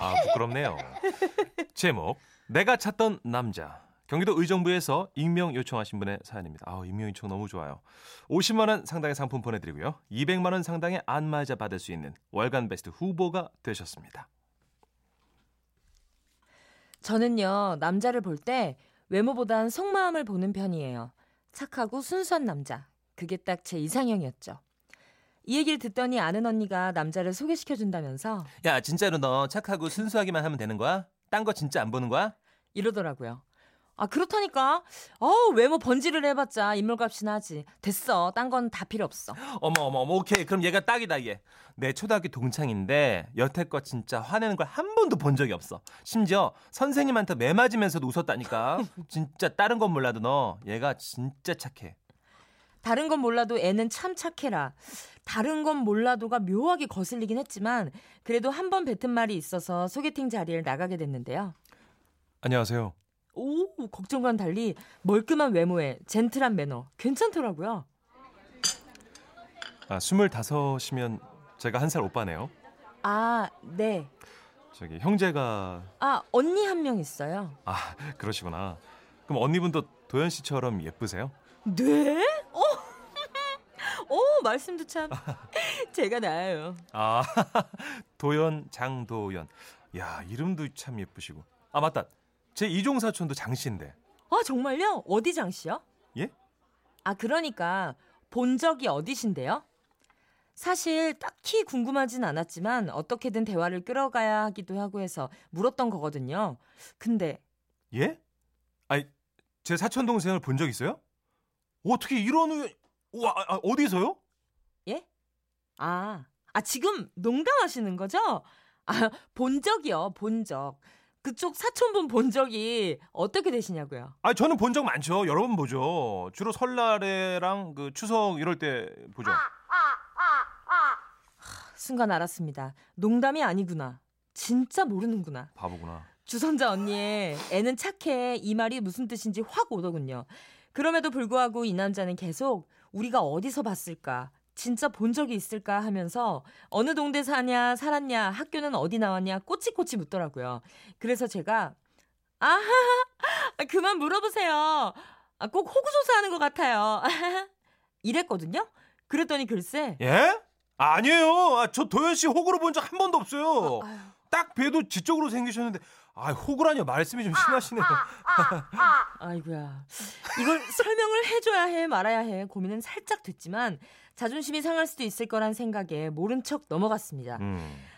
아, 부끄럽네요. 제목, 내가 찾던 남자. 경기도 의정부에서 익명 요청하신 분의 사연입니다. 아, 익명 요청 너무 좋아요. 50만 원 상당의 상품 보내드리고요. 200만 원 상당의 안마의자 받을 수 있는 월간 베스트 후보가 되셨습니다. 저는요, 남자를 볼 때 외모보단 속마음을 보는 편이에요. 착하고 순수한 남자. 그게 딱 제 이상형이었죠. 이 얘기를 듣더니 아는 언니가 남자를 소개시켜준다면서 야, 진짜로 너 착하고 순수하기만 하면 되는 거야? 딴 거 진짜 안 보는 거야? 이러더라고요. 아, 그렇다니까. 외모 번지를 해봤자 인물값이나 하지. 됐어. 딴 건 다 필요 없어. 어머. 오케이. 그럼 얘가 딱이다, 얘. 내 초등학교 동창인데 여태껏 진짜 화내는 걸 한 번도 본 적이 없어. 심지어 선생님한테 매 맞으면서도 웃었다니까. 진짜 다른 건 몰라도 너 얘가 진짜 착해. 다른 건 몰라도 애는 참 착해라. 다른 건 몰라도가 묘하게 거슬리긴 했지만 그래도 한 번 뱉은 말이 있어서 소개팅 자리를 나가게 됐는데요. 안녕하세요. 오, 걱정과는 달리 멀끔한 외모에 젠틀한 매너. 괜찮더라고요. 아, 25이면 제가 한 살 오빠네요. 아, 네. 저기 형제가... 아, 언니 한 명 있어요. 아, 그러시구나. 그럼 언니분도 도연 씨처럼 예쁘세요? 네? 말씀도 참 제가 나아요. 아, 도연, 장도연. 야, 이름도 참 예쁘시고. 아, 맞다. 제 이종 사촌도 장씨인데. 아, 정말요? 어디 장씨요? 예? 아, 그러니까 본 적이 어디신데요? 사실 딱히 궁금하진 않았지만 어떻게든 대화를 끌어가야 하기도 하고 해서 물었던 거거든요. 근데 예? 아니, 제 사촌 동생을 본 적 있어요? 어떻게 이런... 우와, 어디서요? 예? 아, 지금 농담하시는 거죠? 아, 본 적이요, 본 적. 그쪽 사촌분 본 적이 어떻게 되시냐고요? 아, 저는 본 적 많죠. 여러 번 보죠. 주로 설날에랑 그 추석 이럴 때 보죠. 순간 알았습니다. 농담이 아니구나. 진짜 모르는구나. 바보구나. 주선자 언니의 애는 착해 이 말이 무슨 뜻인지 확 오더군요. 그럼에도 불구하고 이 남자는 계속 우리가 어디서 봤을까, 진짜 본 적이 있을까 하면서 어느 동네 사냐, 살았냐, 학교는 어디 나왔냐 꼬치꼬치 묻더라고요. 그래서 제가 아하, 그만 물어보세요. 꼭 호구조사하는 것 같아요. 이랬거든요. 그랬더니 글쎄 예? 아니에요. 저 도현 씨 호구로 본 적 한 번도 없어요. 딱 봬도 지적으로 생기셨는데 호구라니요. 말씀이 좀 심하시네요. 아이고야. 이걸 설명을 해줘야 해 말아야 해 고민은 살짝 됐지만 자존심이 상할 수도 있을 거란 생각에 모른 척 넘어갔습니다.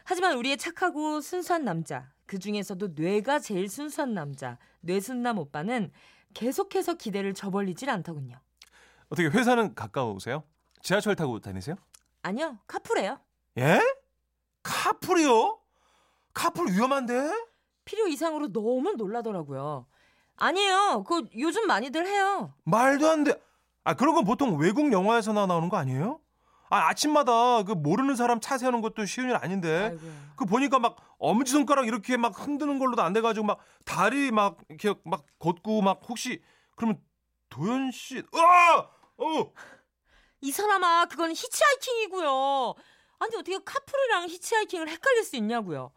하지만 우리의 착하고 순수한 남자, 그중에서도 뇌가 제일 순수한 남자, 뇌순남 오빠는 계속해서 기대를 저버리질 않더군요. 어떻게 회사는 가까우세요? 지하철 타고 다니세요? 아니요. 카풀해요. 예? 카풀이요? 카풀 위험한데? 필요 이상으로 너무 놀라더라고요. 아니에요. 그거 요즘 많이들 해요. 말도 안 돼. 그런 건 보통 외국 영화에서나 나오는 거 아니에요? 아침마다 그 모르는 사람 차 세우는 것도 쉬운 일 아닌데. 아이고야. 그 보니까 막 엄지손가락 이렇게 막 흔드는 걸로도 안 돼가지고 막 다리 막 이렇게 막 걷고 막 혹시 그러면 도연 씨... 이 사람아, 그건 히치하이킹이고요. 아니, 어떻게 카풀이랑 히치하이킹을 헷갈릴 수 있냐고요.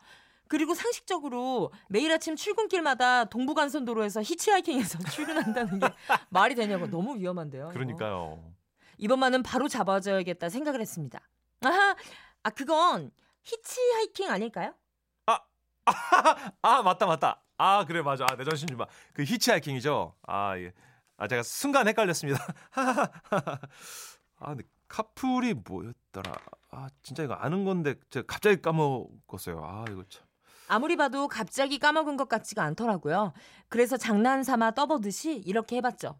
그리고 상식적으로 매일 아침 출근길마다 동부간선도로에서 히치하이킹해서 출근한다는 게 말이 되냐고. 너무 위험한데요. 그러니까요. 이거. 이번만은 바로 잡아줘야겠다 생각을 했습니다. 그건 히치하이킹 아닐까요? 맞다. 아, 그래, 맞아. 내 정신 좀 봐. 그 히치하이킹이죠. 아, 예. 제가 순간 헷갈렸습니다. 근데 카풀이 뭐였더라. 진짜 이거 아는 건데 제가 갑자기 까먹었어요. 이거 참. 아무리 봐도 갑자기 까먹은 것 같지가 않더라고요. 그래서 장난삼아 떠보듯이 이렇게 해봤죠.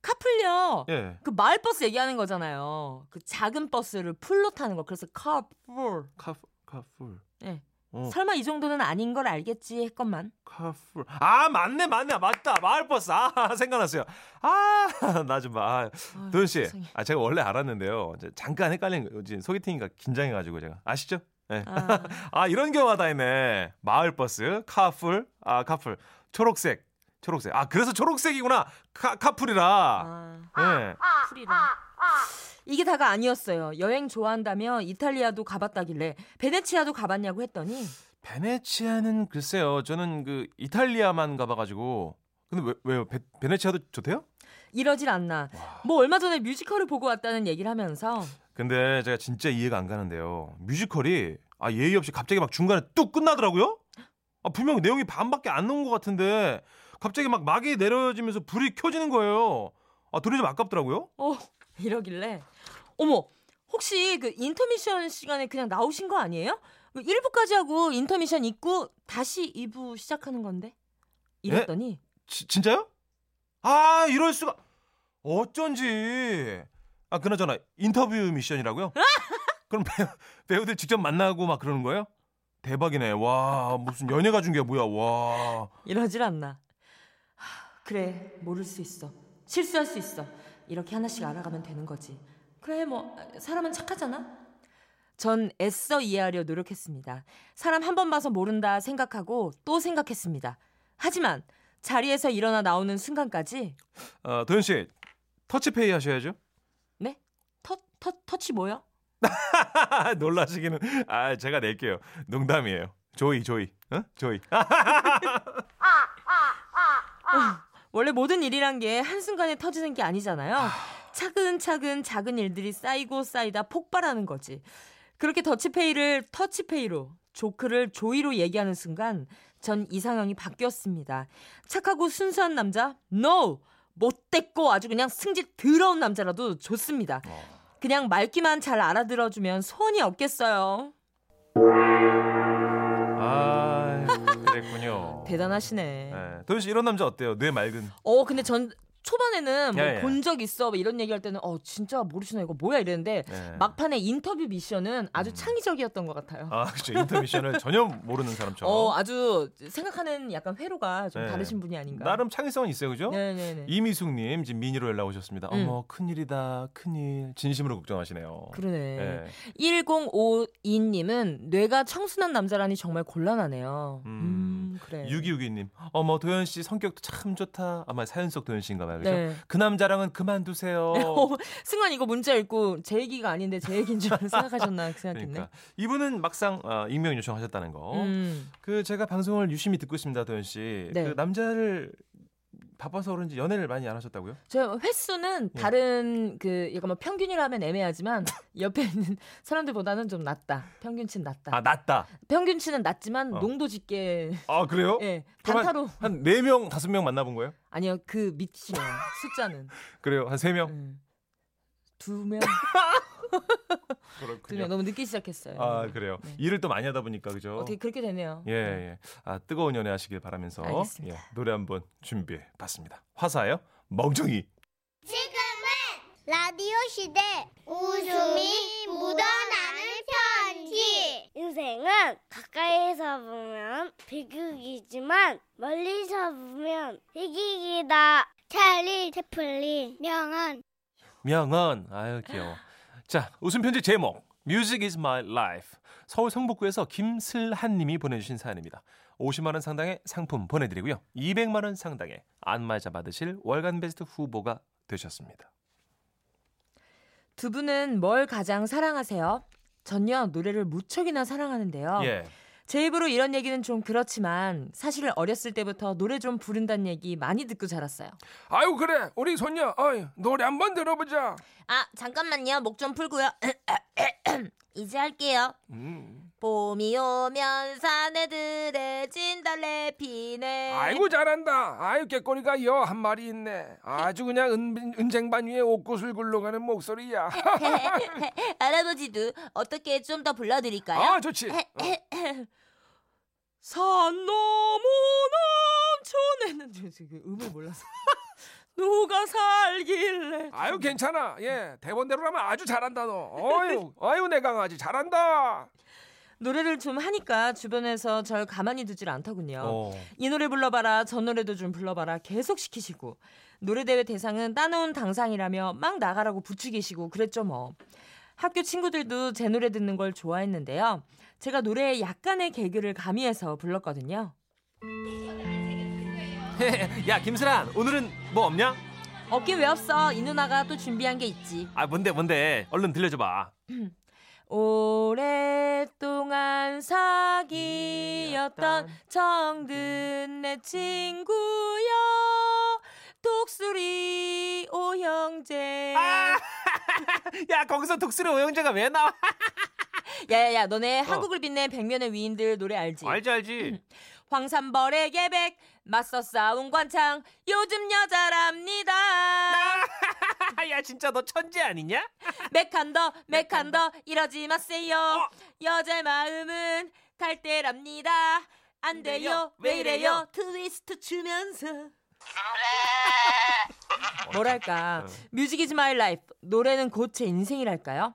카풀요. 예. 그 마을버스 얘기하는 거잖아요. 그 작은 버스를 풀로 타는 거. 그래서 카풀. 카풀. 예. 설마 이 정도는 아닌 걸 알겠지 했건만. 카풀. 맞네. 맞다. 마을버스. 생각났어요. 나 좀 봐. 도현 씨. 세상에. 제가 원래 알았는데요. 잠깐 헷갈린 거지. 소개팅이니까 긴장해가지고 제가. 아시죠? 네. 이런 경우가 다 있네. 마을버스, 카풀, 카풀, 초록색. 그래서 초록색이구나. 카풀이라. 네. 풀이라. 이게 다가 아니었어요. 여행 좋아한다며 이탈리아도 가봤다길래 베네치아도 가봤냐고 했더니 베네치아는 글쎄요. 저는 그 이탈리아만 가봐가지고. 근데 왜요? 베네치아도 좋대요? 이러질 않나. 와. 뭐 얼마 전에 뮤지컬을 보고 왔다는 얘기를 하면서. 근데 제가 진짜 이해가 안 가는데요. 뮤지컬이 예의 없이 갑자기 막 중간에 뚝 끝나더라고요. 분명 내용이 반밖에 안 나온 것 같은데 갑자기 막 막이 내려지면서 불이 켜지는 거예요. 돈이 좀 아깝더라고요. 이러길래 어머 혹시 그 인터미션 시간에 그냥 나오신 거 아니에요? 1부까지 하고 인터미션 있고 다시 2부 시작하는 건데 이랬더니 진짜요? 이럴 수가. 어쩐지. 그나저나 인터뷰 미션이라고요? 그럼 배우들 직접 만나고 막 그러는 거예요? 대박이네. 와 무슨 연예가 준 게 뭐야. 와 이러질 않나. 그래 모를 수 있어. 실수할 수 있어. 이렇게 하나씩 알아가면 되는 거지. 그래 뭐 사람은 착하잖아. 전 애써 이해하려 노력했습니다. 사람 한 번 봐서 모른다 생각하고 또 생각했습니다. 하지만 자리에서 일어나 나오는 순간까지. 도현 씨 터치페이 하셔야죠. 네? 터치 뭐요? 놀라시기는. 제가 낼게요. 농담이에요. 조이. 어? 조이. 원래 모든 일이란 게 한순간에 터지는 게 아니잖아요. 차근차근 작은 일들이 쌓이고 쌓이다 폭발하는 거지. 그렇게 더치페이를 터치페이로, 조크를 조이로 얘기하는 순간 전 이 상황이 바뀌었습니다. 착하고 순수한 남자? NO! 못됐고 아주 그냥 승질 더러운 남자라도 좋습니다. 그냥 맑기만 잘 알아들어주면 소원이 없겠어요. 그랬군요. 대단하시네. 도현씨 이런 남자 어때요? 뇌 맑은. 근데 전 초반에는 뭐 본 적 있어 이런 얘기할 때는 진짜 모르시나 이거 뭐야 이랬는데 막판에 인터뷰 미션은 아주 창의적이었던 것 같아요. 그렇죠. 인터뷰 미션을 전혀 모르는 사람처럼. 아주 생각하는 약간 회로가 좀 다르신 분이 아닌가. 나름 창의성은 있어요. 그죠? 네네네. 이미숙님 지금 미니로 연락 오셨습니다. 어머 큰일이다. 큰일. 진심으로 걱정하시네요. 그러네. 1052님은 뇌가 청순한 남자라니 정말 곤란하네요. 그래. 6262님 어머 도현씨 성격도 참 좋다. 아마 사연 속 도현씨인가 봐요. 네. 그 남자랑은 그만두세요. 승환 이거 문자 읽고 제 얘기가 아닌데 제 얘기인 줄 생각하셨나 생각했네. 그러니까. 이분은 막상 익명 요청하셨다는 거. 그 제가 방송을 유심히 듣고 있습니다. 도현 씨. 네. 그 남자를 바빠서 그런지 연애를 많이 안 하셨다고요? 저 횟수는 다른 그 약간 뭐 평균이라면 애매하지만 옆에 있는 사람들보다는 좀 낮다. 평균치는 낮다. 낮다. 평균치는 낮지만 농도 짙게. 그래요? 네. 단타로 한 4명, 5명 만나본 거예요? 아니요. 그 밑이요. 숫자는. 그래요? 한 3명? 2명. 그렇군요. 너무 늦게 시작했어요. 그래요. 네. 일을 또 많이 하다 보니까 그죠. 어떻게 그렇게 되네요. 예. 뜨거운 연애 하시길 바라면서 알겠습니다. 노래 한번 준비해 봤습니다. 화사예요. 멍청이. 지금은 라디오 시대 웃음이 묻어나는 편지. 인생은 가까이에서 보면 비극이지만 멀리서 보면 희극이다. 찰리 채플린 명언. 아유 귀여워. 자, 웃음 편지 제목 Music is my life. 서울 성북구에서 김슬한 님이 보내주신 사연입니다. 50만 원 상당의 상품 보내드리고요. 200만 원 상당의 안마자 받으실 월간 베스트 후보가 되셨습니다. 두 분은 뭘 가장 사랑하세요? 전요 노래를 무척이나 사랑하는데요. 제 입으로 이런 얘기는 좀 그렇지만 사실 어렸을 때부터 노래 좀 부른다는 얘기 많이 듣고 자랐어요. 아유 그래 우리 손녀 노래 한번 들어보자. 잠깐만요 목 좀 풀고요. 이제 할게요. 봄이 오면 산에들의 진달래 피네. 아이고 잘한다. 아유 꾀꼬리가 여 한 마리 있네. 아주 그냥 은쟁반 위에 옷구슬 굴러가는 목소리야. 할아버지도 어떻게 좀 더 불러드릴까요? 좋지. 산 너무 남촌에는 음을 몰라서 누가 살길래. 아유 괜찮아. 대본대로라면 아주 잘한다 너. 아유 내 강아지 잘한다. 노래를 좀 하니까 주변에서 절 가만히 두질 않더군요. 이 노래 불러봐라 저 노래도 좀 불러봐라 계속 시키시고 노래대회 대상은 따놓은 당상이라며 막 나가라고 부추기시고 그랬죠 뭐. 학교 친구들도 제 노래 듣는 걸 좋아했는데요. 제가 노래에 약간의 개그를 가미해서 불렀거든요. 야 김슬한 오늘은 뭐 없냐? 없긴 왜 없어. 이 누나가 또 준비한 게 있지. 아 뭔데 얼른 들려줘봐. 오랫동안 사귀었던 정든 내 친구여 독수리 오형제. 아! 야 거기서 독수리 오형제가 왜 나와? 야야야 너네 한국을 빛낸 백면의 위인들 노래 알지? 알지. 황산벌의 계백 맞서 싸운 관창 요즘 여자랍니다. 야 진짜 너 천재 아니냐? 메칸더 이러지 마세요. 여자 마음은 갈대랍니다. 안 돼요 왜 이래요 트위스트 추면서. 뭐랄까 뮤직 이즈 마이 라이프 노래는 곧 제 인생이랄까요?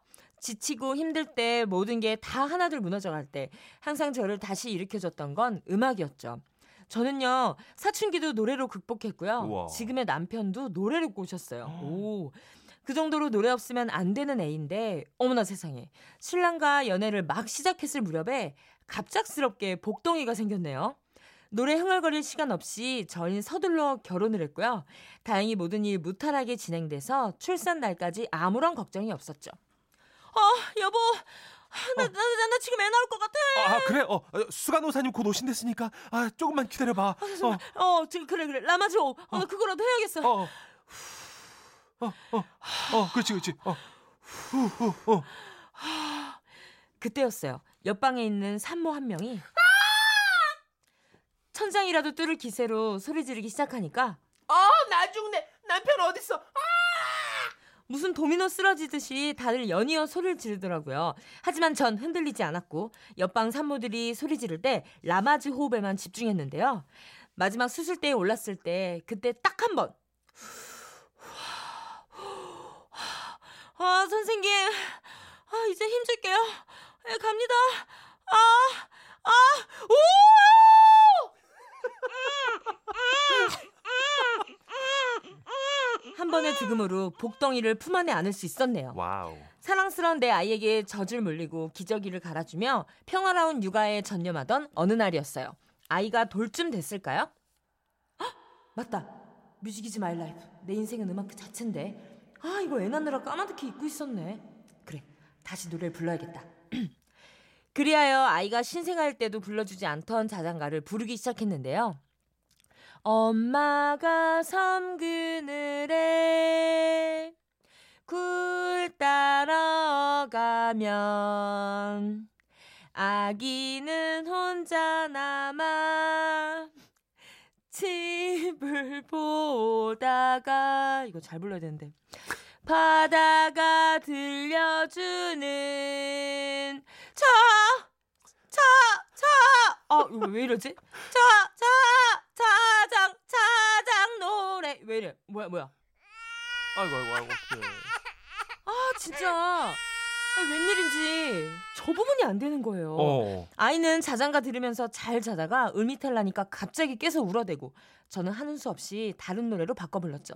지치고 힘들 때 모든 게 다 하나둘 무너져갈 때 항상 저를 다시 일으켜줬던 건 음악이었죠. 저는요 사춘기도 노래로 극복했고요. 우와. 지금의 남편도 노래를 꼬셨어요. 오, 그 정도로 노래 없으면 안 되는 애인데 어머나 세상에 신랑과 연애를 막 시작했을 무렵에 갑작스럽게 복덩이가 생겼네요. 노래 흥얼거릴 시간 없이 저희는 서둘러 결혼을 했고요. 다행히 모든 일 무탈하게 진행돼서 출산 날까지 아무런 걱정이 없었죠. 여보 나 지금 애 나올 것 같아. 그래 수간호사님 곧 오신댔으니까 조금만 기다려봐. 그래 라마즈 나 그거라도 해야겠어. 그렇지 그때였어요. 옆방에 있는 산모 한 명이 천장이라도 뚫을 기세로 소리 지르기 시작하니까 나 죽네 남편 어딨어. 무슨 도미노 쓰러지듯이 다들 연이어 소리를 지르더라고요. 하지만 전 흔들리지 않았고 옆방 산모들이 소리 지를 때 라마즈 호흡에만 집중했는데요. 마지막 수술대에 올랐을 때 그때 딱 한 번. 선생님 이제 힘줄게요. 갑니다. 한 번의 득음으로 복덩이를 품 안에 안을 수 있었네요. 와우. 사랑스러운 내 아이에게 젖을 물리고 기저귀를 갈아주며 평화로운 육아에 전념하던 어느 날이었어요. 아이가 돌쯤 됐을까요? 맞다. 뮤직 이즈 마이 라이프. 내 인생은 음악 그 자체인데. 이거 애 낳느라 까마득히 잊고 있었네. 그래. 다시 노래를 불러야겠다. 그리하여 아이가 신생아일 때도 불러주지 않던 자장가를 부르기 시작했는데요. 엄마가 섬 그늘에 굴 따라가면 아기는 혼자 남아 집을 보다가 이거 잘 불러야 되는데 바다가 들려주는 이거 왜 이러지? 자장 노래 왜 이래? 뭐야? 아이고 어떡해. 진짜 웬일인지 저 부분이 안 되는 거예요. 아이는 자장가 들으면서 잘 자다가 음이탈 나니까 갑자기 깨서 울어대고 저는 하는 수 없이 다른 노래로 바꿔 불렀죠.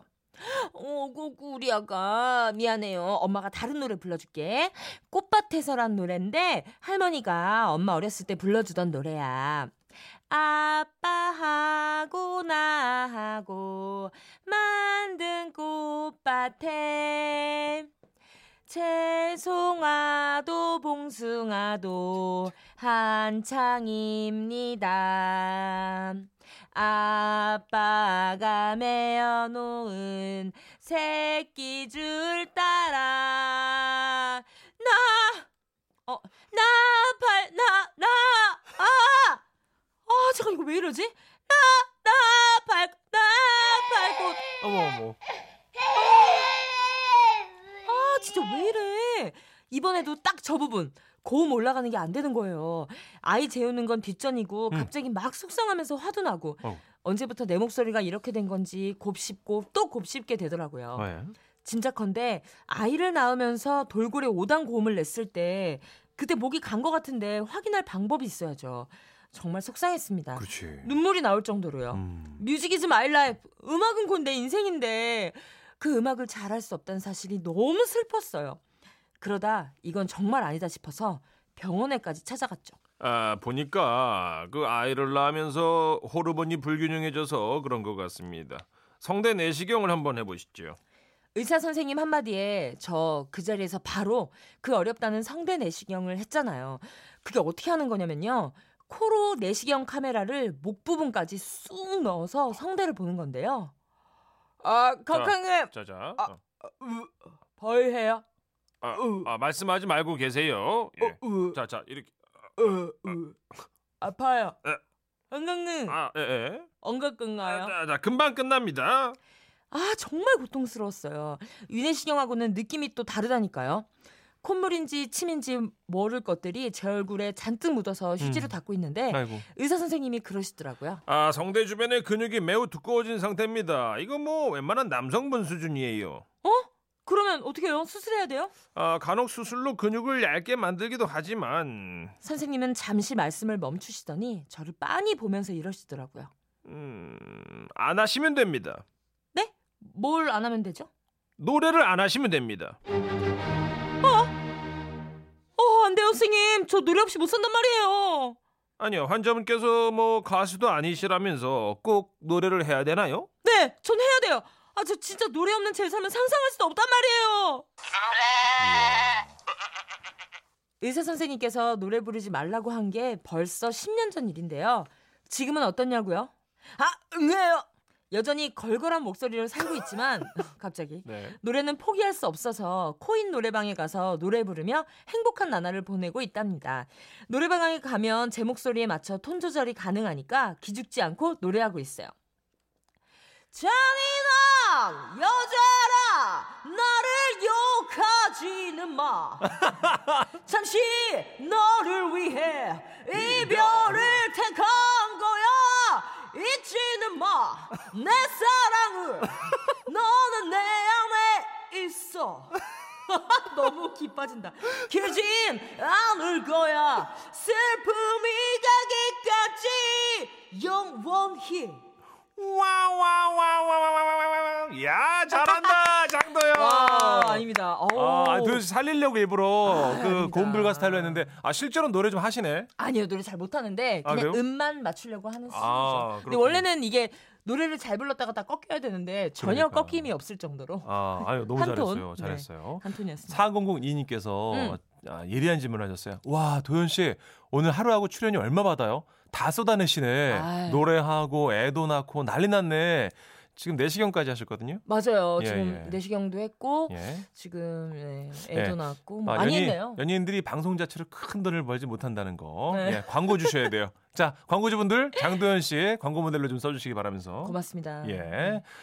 우리 아가 미안해요. 엄마가 다른 노래 불러줄게. 꽃밭에서란 노래인데 할머니가 엄마 어렸을 때 불러주던 노래야. 아빠하고 나하고 만든 꽃밭에 채송아도 봉숭아도 한창입니다. 아빠가 메어놓은 새끼줄 따라 잠깐 이거 왜 이러지? 나 발꽃 어머 진짜 왜 이래? 이번에도 딱 저 부분 고음 올라가는 게 안 되는 거예요. 아이 재우는 건 뒷전이고 갑자기 막 속상하면서 화도 나고 언제부터 내 목소리가 이렇게 된 건지 곱씹고 또 곱씹게 되더라고요. 진짜컨대 아이를 낳으면서 돌고래 5단 고음을 냈을 때 그때 목이 간 것 같은데 확인할 방법이 있어야죠. 정말 속상했습니다. 그치. 눈물이 나올 정도로요. 뮤직 이즈 마이 라이프. 음악은 곧 내 인생인데 그 음악을 잘할 수 없다는 사실이 너무 슬펐어요. 그러다 이건 정말 아니다 싶어서 병원에까지 찾아갔죠. 보니까 그 아이를 낳으면서 호르몬이 불균형해져서 그런 것 같습니다. 성대 내시경을 한번 해보시죠. 의사 선생님 한마디에 저 그 자리에서 바로 그 어렵다는 성대 내시경을 했잖아요. 그게 어떻게 하는 거냐면요. 코로 내시경 카메라를 목 부분까지 쑥 넣어서 성대를 보는 건데요. 아, 각하님. 자자. 벌해요. 말씀하지 말고 계세요. 예. 자자 이렇게. 아파요. 선생님. 아, 예. 언제 끝나요? 자, 금방 끝납니다. 아, 정말 고통스러웠어요. 유내시경하고는 느낌이 또 다르다니까요. 콧물인지 침인지 모를 것들이 제 얼굴에 잔뜩 묻어서 휴지로 닦고 있는데 아이고. 의사 선생님이 그러시더라고요. 아, 성대 주변의 근육이 매우 두꺼워진 상태입니다. 이거 뭐 웬만한 남성분 수준이에요. 어? 그러면 어떻게 해요? 수술해야 돼요? 아, 간혹 수술로 근육을 얇게 만들기도 하지만 선생님은 잠시 말씀을 멈추시더니 저를 빤히 보면서 이러시더라고요. 안 하시면 됩니다. 네? 뭘 안 하면 되죠? 노래를 안 하시면 됩니다. 안 돼요 선생님. 저 노래 없이 못 산단 말이에요. 아니요. 환자분께서 뭐 가수도 아니시라면서 꼭 노래를 해야 되나요? 네. 전 해야 돼요. 아, 저 진짜 노래 없는 제 삶은 상상할 수도 없단 말이에요. 의사 선생님께서 노래 부르지 말라고 한 게 벌써 10년 전 일인데요. 지금은 어떠냐고요? 응해요. 여전히 걸걸한 목소리로 살고 있지만 갑자기 네. 노래는 포기할 수 없어서 코인 노래방에 가서 노래 부르며 행복한 나날을 보내고 있답니다. 노래방에 가면 제 목소리에 맞춰 톤 조절이 가능하니까 기죽지 않고 노래하고 있어요. 잔인한 여자라 나를 욕하지는 마. 잠시 너를 위해 이별을 택한 거야. 잊지는 마 내 사랑을. 너는 내 안에 있어. 너무 기빠진다. 길진 않을 거야. 슬픔이 가기까지 영원히. 와와와와와와와. 야, 잘한다 장도연. 와, 아닙니다. 도대체 살리려고 일부러 그 고음불가 스타일로 했는데 실제로 노래 좀 하시네. 아니요, 노래 잘 못하는데 그냥 음만 맞추려고 하는 수준이죠. 근데 원래는 이게 노래를 잘 불렀다가 다 꺾여야 되는데 전혀 그러니까. 꺾임이 없을 정도로. 너무 잘했어요. 잘했어요. 네, 한 톤이었습니다. 4002님께서 예리한 질문을 하셨어요. 와, 도연 씨 오늘 하루하고 출연이 얼마 받아요? 다 쏟아내시네. 노래하고 애도 낳고 난리 났네. 지금 내시경까지 하셨거든요. 맞아요. 지금 내시경도 했고 지금 애도 낳았고 뭐 많이 했네요. 연예인들이 방송 자체를 큰 돈을 벌지 못한다는 거 광고 주셔야 돼요. 자, 광고주분들 장도연 씨 광고 모델로 좀 써주시기 바라면서 고맙습니다.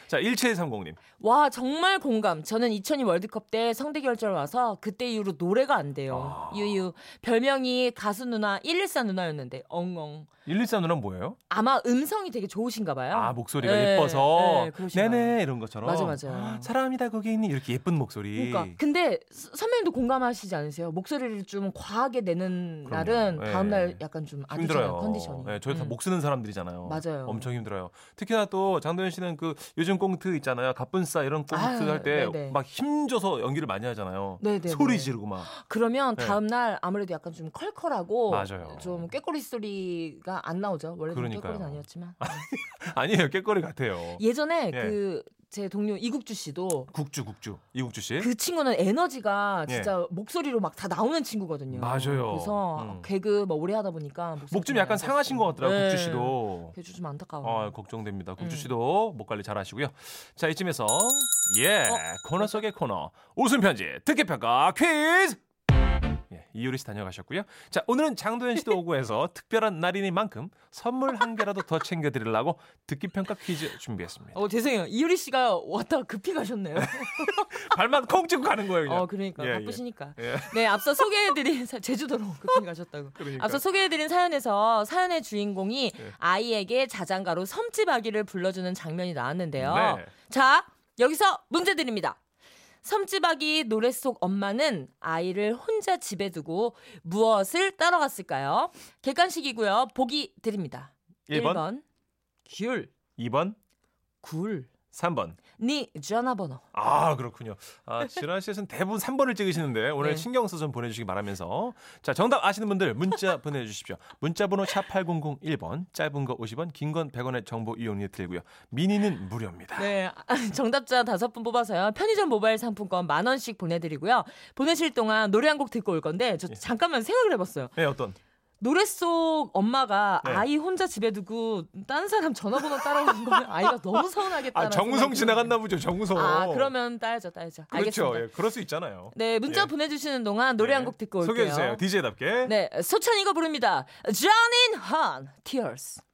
자, 1730님. 와, 정말 공감. 저는 2002 월드컵 때 성대 결절 와서 그때 이후로 노래가 안 돼요. 유유. 별명이 가수 누나 114 누나였는데 엉엉. 114 누나는 뭐예요? 아마 음성이 되게 좋으신가 봐요. 아, 목소리가 예뻐서 네네 이런 것처럼. 맞아. 사랑합니다 고객님 이렇게 예쁜 목소리. 그러니까 근데 선배님도 공감하시지 않으세요? 목소리를 좀 과하게 내는 그럼요. 날은 다음날 약간 좀 안 좋아요. 저희 다 목 쓰는 사람들이잖아요. 맞아요. 엄청 힘들어요. 특히나 또 장도연 씨는 그 요즘 꽁트 있잖아요. 가뿐싸 이런 꽁트 할 때 막 힘줘서 연기를 많이 하잖아요. 소리 지르고 막. 그러면 다음날 아무래도 약간 좀 컬컬하고 맞아요. 좀 꾀꼬리 소리가 안 나오죠. 원래는 꾀꼬리는 아니었지만. 아니에요. 꾀꼬리 같아요. 예전에 제 동료 이국주 씨도 이국주 씨? 그 친구는 에너지가 진짜 목소리로 막 다 나오는 친구거든요. 맞아요. 그래서 개그 뭐 오래 하다 보니까 목 좀 약간 상하신 것 같더라고요. 국주 씨도. 그래서 좀 안타까워요. 걱정됩니다. 국주 씨도 목 관리 잘 하시고요. 자, 이쯤에서 코너 속의 코너 웃음 편지 듣기 평가 퀴즈. 이효리 씨 다녀가셨고요. 자, 오늘은 장도연 씨도 오고 해서 특별한 날이니 만큼 선물 한 개라도 더 챙겨드리려고 듣기평가 퀴즈 준비했습니다. 죄송해요. 이효리 씨가 왔다가 급히 가셨네요. 발만 콩 찍고 가는 거예요. 그냥. 그러니까. 바쁘시니까. 네, 앞서 소개해드린 제주도로 급히 가셨다고. 그러니까. 앞서 소개해드린 사연에서 사연의 주인공이 아이에게 자장가로 섬집아기를 불러주는 장면이 나왔는데요. 자, 여기서 문제 드립니다. 섬집아기 노래 속 엄마는 아이를 혼자 집에 두고 무엇을 따라갔을까요? 객관식이고요. 보기 드립니다. 1번 귤, 2번 굴, 3번 네 전화번호. 아 그렇군요. 아, 지란 씨에서는 대부분 3번을 찍으시는데 오늘 네. 신경 써서 좀 보내주시기 바라면서 자 정답 아시는 분들 문자 보내주십시오. 문자번호 샵 8001번 짧은 거 50원 긴 건 100원의 정보 이용료 들고요. 미니는 무료입니다. 네 정답자 5분 뽑아서요. 편의점 모바일 상품권 10,000원씩 보내드리고요. 보내실 동안 노래 한 곡 듣고 올 건데 저 잠깐만 생각을 해봤어요. 네 어떤? 노래 속 엄마가 네. 아이 혼자 집에 두고 딴 사람 전화번호 따라오는 거면 아이가 너무 서운하겠다. 아, 정우성 지나갔나 보죠. 정우성. 아 그러면 따야죠. 그렇죠. 알겠습니다. 예, 그럴 수 있잖아요. 네 문자 예. 보내주시는 동안 노래 네. 한 곡 듣고 올게요. 소개해주세요. DJ답게. 네 소찬이가 부릅니다. John in Han Tears.